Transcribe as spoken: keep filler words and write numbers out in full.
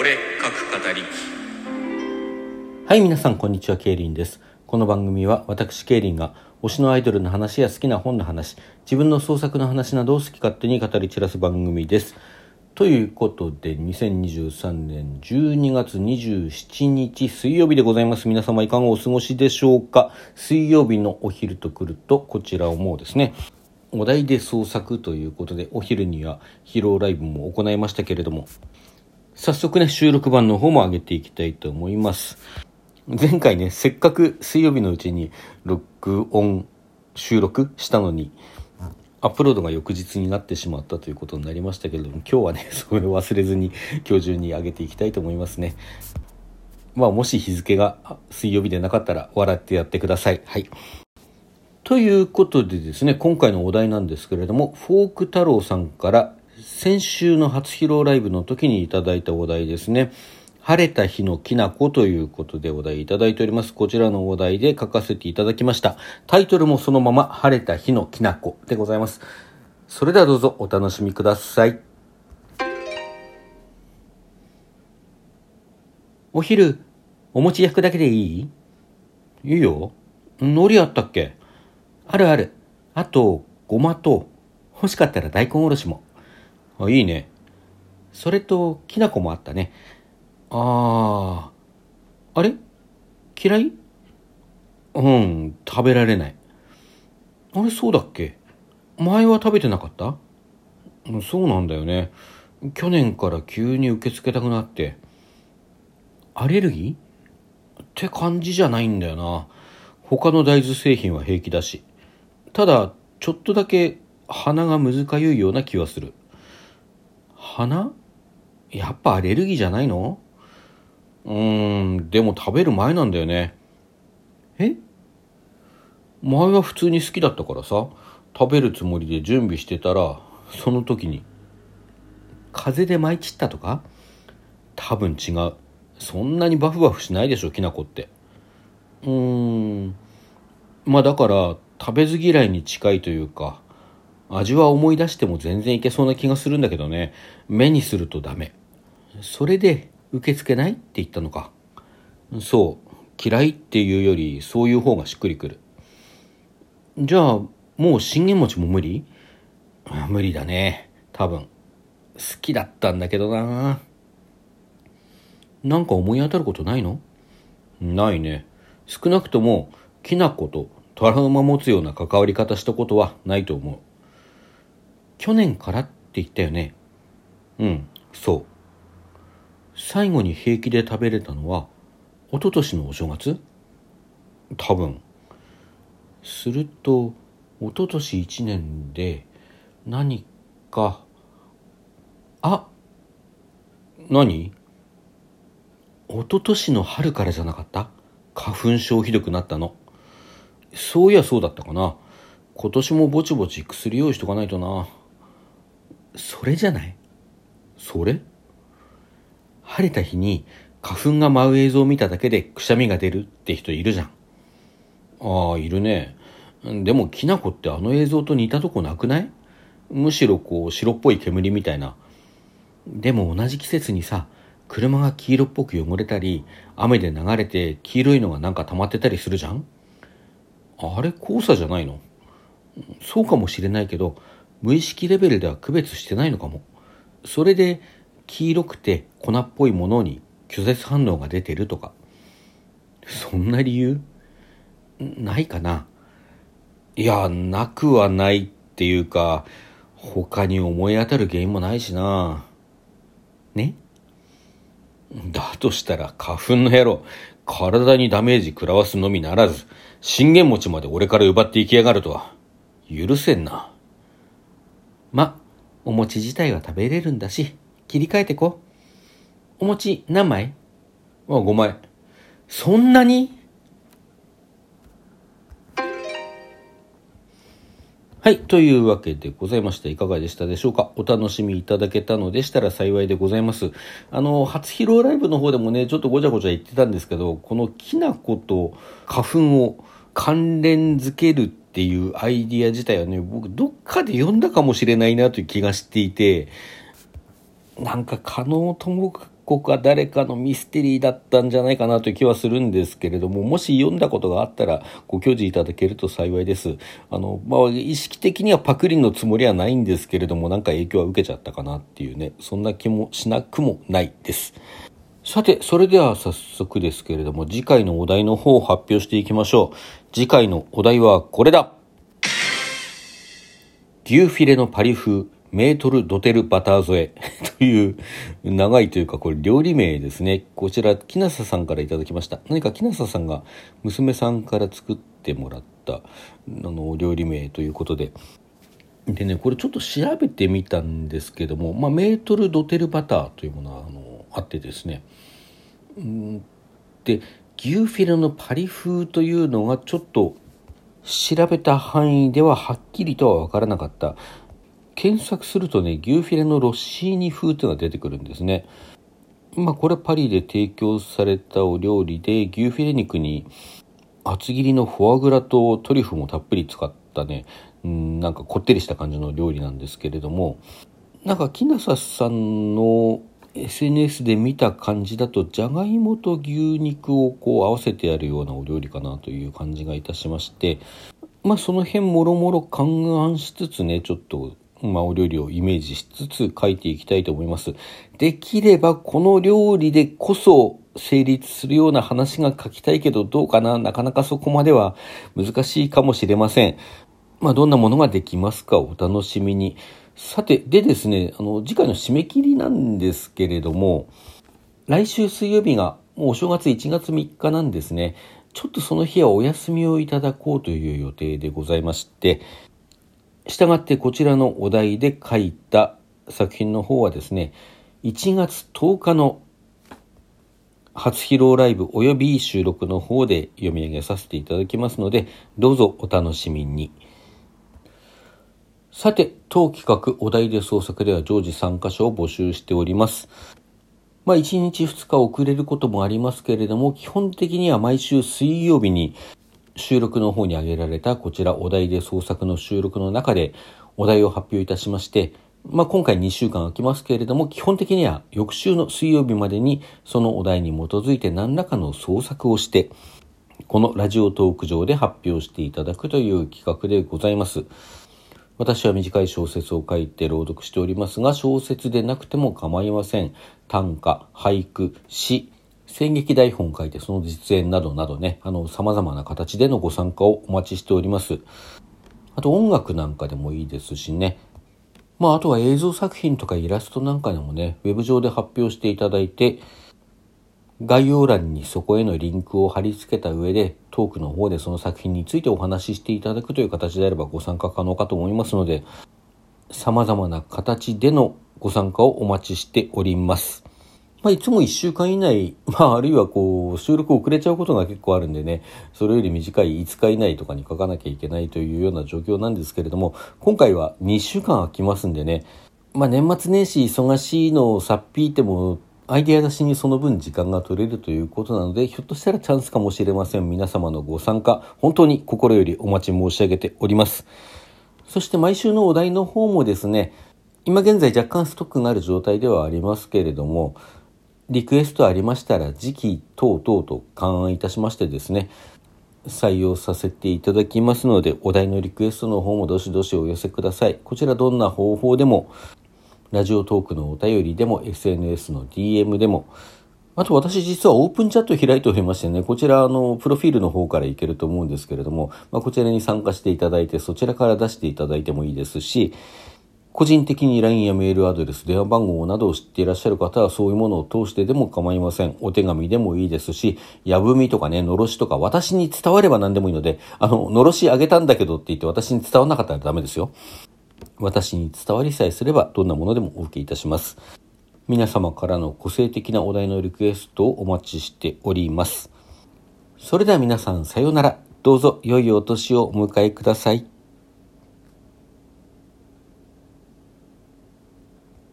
俺各語り。はい、皆さんこんにちは、ケイリンです。この番組は私ケイリンが推しのアイドルの話や好きな本の話、自分の創作の話などを好き勝手に語り散らす番組です。ということでにせんにじゅうさんねんじゅうにがつにじゅうしちにち水曜日でございます。皆様いかがお過ごしでしょうか。水曜日のお昼とくるとこちらをもうですね、お題で創作ということで、お昼には披露ライブも行いましたけれども、早速ね、収録版の方も上げていきたいと思います。前回ね、せっかく水曜日のうちに録音収録したのに、アップロードが翌日になってしまったということになりましたけれども、今日はね、それを忘れずに今日中に上げていきたいと思いますね。まあ、もし日付が水曜日でなかったら笑ってやってください。はい。ということでですね、今回のお題なんですけれども、フォーク太郎さんから先週の初披露ライブの時にいただいたお題ですね、晴れた日のきなこということでお題いただいております。こちらのお題で書かせていただきました。タイトルもそのまま、晴れた日のきなこでございます。それではどうぞお楽しみください。お昼お餅焼くだけでいい？いいよ。海苔あったっけ？あるある。あと、ごまと、欲しかったら大根おろしも。あ、いいね。それと、きなこもあったね。あー、あれ？嫌い？うん、食べられない。あれ、そうだっけ？前は食べてなかった？そうなんだよね。去年から急に受け付けたくなって。アレルギー？って感じじゃないんだよな。他の大豆製品は平気だし。ただちょっとだけ鼻がむずかゆいような気はする。鼻？やっぱアレルギーじゃないの？うーん、でも食べる前なんだよね。え？前は普通に好きだったからさ、食べるつもりで準備してたら、その時に風邪で舞い散ったとか？多分違う。そんなにバフバフしないでしょ、きなこって。うーん、まあだから食べず嫌いに近いというか、味は思い出しても全然いけそうな気がするんだけどね。目にするとダメ。それで受け付けないって言ったのか。そう、嫌いっていうよりそういう方がしっくりくる。じゃあもう信玄餅も無理？無理だね、多分。好きだったんだけどな。なんか思い当たることないの？ないね。少なくともきなことトラウマ持つような関わり方したことはないと思う。去年からって言ったよね。うん、そう。最後に平気で食べれたのは一昨年のお正月？多分。すると一昨年いちねんで何か、あ、何？一昨年の春からじゃなかった？花粉症ひどくなったの。そういやそうだったかな。今年もぼちぼち薬用意しとかないとな。それじゃない？それ？晴れた日に花粉が舞う映像を見ただけでくしゃみが出るって人いるじゃん。ああ、いるね。でもきなこってあの映像と似たとこなくない？むしろこう白っぽい煙みたいな。でも同じ季節にさ、車が黄色っぽく汚れたり、雨で流れて黄色いのがなんか溜まってたりするじゃん。あれ、黄砂じゃないの？そうかもしれないけど、無意識レベルでは区別してないのかも。それで黄色くて粉っぽいものに拒絶反応が出てるとか。そんな理由？ないかな。いや、なくはないっていうか、他に思い当たる原因もないしな。ね？だとしたら花粉の野郎、体にダメージ食らわすのみならず、信玄餅まで俺から奪っていきやがるとは許せんな。ま、お餅自体は食べれるんだし、切り替えてこ。お餅何枚？あ、ごまい。そんなに？はい、というわけでございまして、いかがでしたでしょうか。お楽しみいただけたのでしたら幸いでございます。あの初披露ライブの方でもね、ちょっとごちゃごちゃ言ってたんですけど、このきな粉と花粉を関連づけるっていうアイディア自体はね、僕どっかで読んだかもしれないなという気がしていて、なんか加納智個か誰かのミステリーだったんじゃないかなという気はするんですけれども、もし読んだことがあったらご教示いただけると幸いです。あの、まあ、意識的にはパクリのつもりはないんですけれども、なんか影響は受けちゃったかなっていうね、そんな気もしなくもないです。さて、それでは早速ですけれども、次回のお題の方を発表していきましょう。次回のお題はこれだ。牛フィレのパリ風メートルドテルバター添えという長いというか、これ料理名ですね。こちら木なささんからいただきました。何か木なささんが娘さんから作ってもらったあの料理名ということで、でね、これちょっと調べてみたんですけども、まあ、メートルドテルバターというものはあのあってですね、うんで牛フィレのパリ風というのがちょっと調べた範囲でははっきりとは分からなかった。検索するとね、牛フィレのロッシーニ風というのが出てくるんですね。まあ、これパリで提供されたお料理で、牛フィレ肉に厚切りのフォアグラとトリュフもたっぷり使ったね、んなんかこってりした感じの料理なんですけれども、なんか木梨さんの エスエヌエス で見た感じだと、じゃがいもと牛肉をこう合わせてやるようなお料理かなという感じがいたしまして、まあその辺もろもろ勘案しつつね、ちょっとまあ、お料理をイメージしつつ書いていきたいと思います。できればこの料理でこそ成立するような話が書きたいけど、どうかな、なかなかそこまでは難しいかもしれません。まあ、どんなものができますかお楽しみに。さて、でですね、あの次回の締め切りなんですけれども、来週水曜日がもうお正月いちがつみっかなんですね。ちょっとその日はお休みをいただこうという予定でございまして、したがってこちらのお題で書いた作品の方はですね、いちがつとおかの初披露ライブおよび収録の方で読み上げさせていただきますので、どうぞお楽しみに。さて、当企画お題で創作では常時さんかしょを募集しております。まあ、いちにちふつか遅れることもありますけれども、基本的には毎週水曜日に収録の方に挙げられたこちらお題で創作の収録の中でお題を発表いたしまして、まあ、今回にしゅうかん空きますけれども、基本的には翌週の水曜日までにそのお題に基づいて何らかの創作をして、このラジオトーク上で発表していただくという企画でございます。私は短い小説を書いて朗読しておりますが、小説でなくても構いません。短歌、俳句、詩、演劇台本を書いてその実演などなどね、あの様々な形でのご参加をお待ちしております。あと音楽なんかでもいいですしね、まあ、あとは映像作品とかイラストなんかでもね、ウェブ上で発表していただいて、概要欄にそこへのリンクを貼り付けた上でトークの方でその作品についてお話ししていただくという形であればご参加可能かと思いますので、様々な形でのご参加をお待ちしております。まあ、いつもいっしゅうかん以内、まあ、あるいはこう、収録遅れちゃうことが結構あるんでね、それより短いいつか以内とかに書かなきゃいけないというような状況なんですけれども、今回はにしゅうかん空きますんでね、まあ、年末年始忙しいのをさっぴいても、アイデア出しにその分時間が取れるということなので、ひょっとしたらチャンスかもしれません。皆様のご参加、本当に心よりお待ち申し上げております。そして毎週のお題の方もですね、今現在若干ストックがある状態ではありますけれども、リクエストありましたら時期等々と勘案いたしましてですね、採用させていただきますので、お題のリクエストの方もどしどしお寄せください。こちらどんな方法でも、ラジオトークのお便りでも エスエヌエス の ディーエム でも、あと私実はオープンチャット開いておりましてね、こちらあのプロフィールの方からいけると思うんですけれども、まあ、こちらに参加していただいてそちらから出していただいてもいいですし、個人的に ライン やメールアドレス、電話番号などを知っていらっしゃる方はそういうものを通してでも構いません。お手紙でもいいですし、やぶみとかね、のろしとか、私に伝われば何でもいいので、あの、のろしあげたんだけどって言って私に伝わらなかったらダメですよ。私に伝わりさえすればどんなものでもお受けいたします。皆様からの個性的なお題のリクエストをお待ちしております。それでは皆さんさようなら。どうぞ良いお年をお迎えください。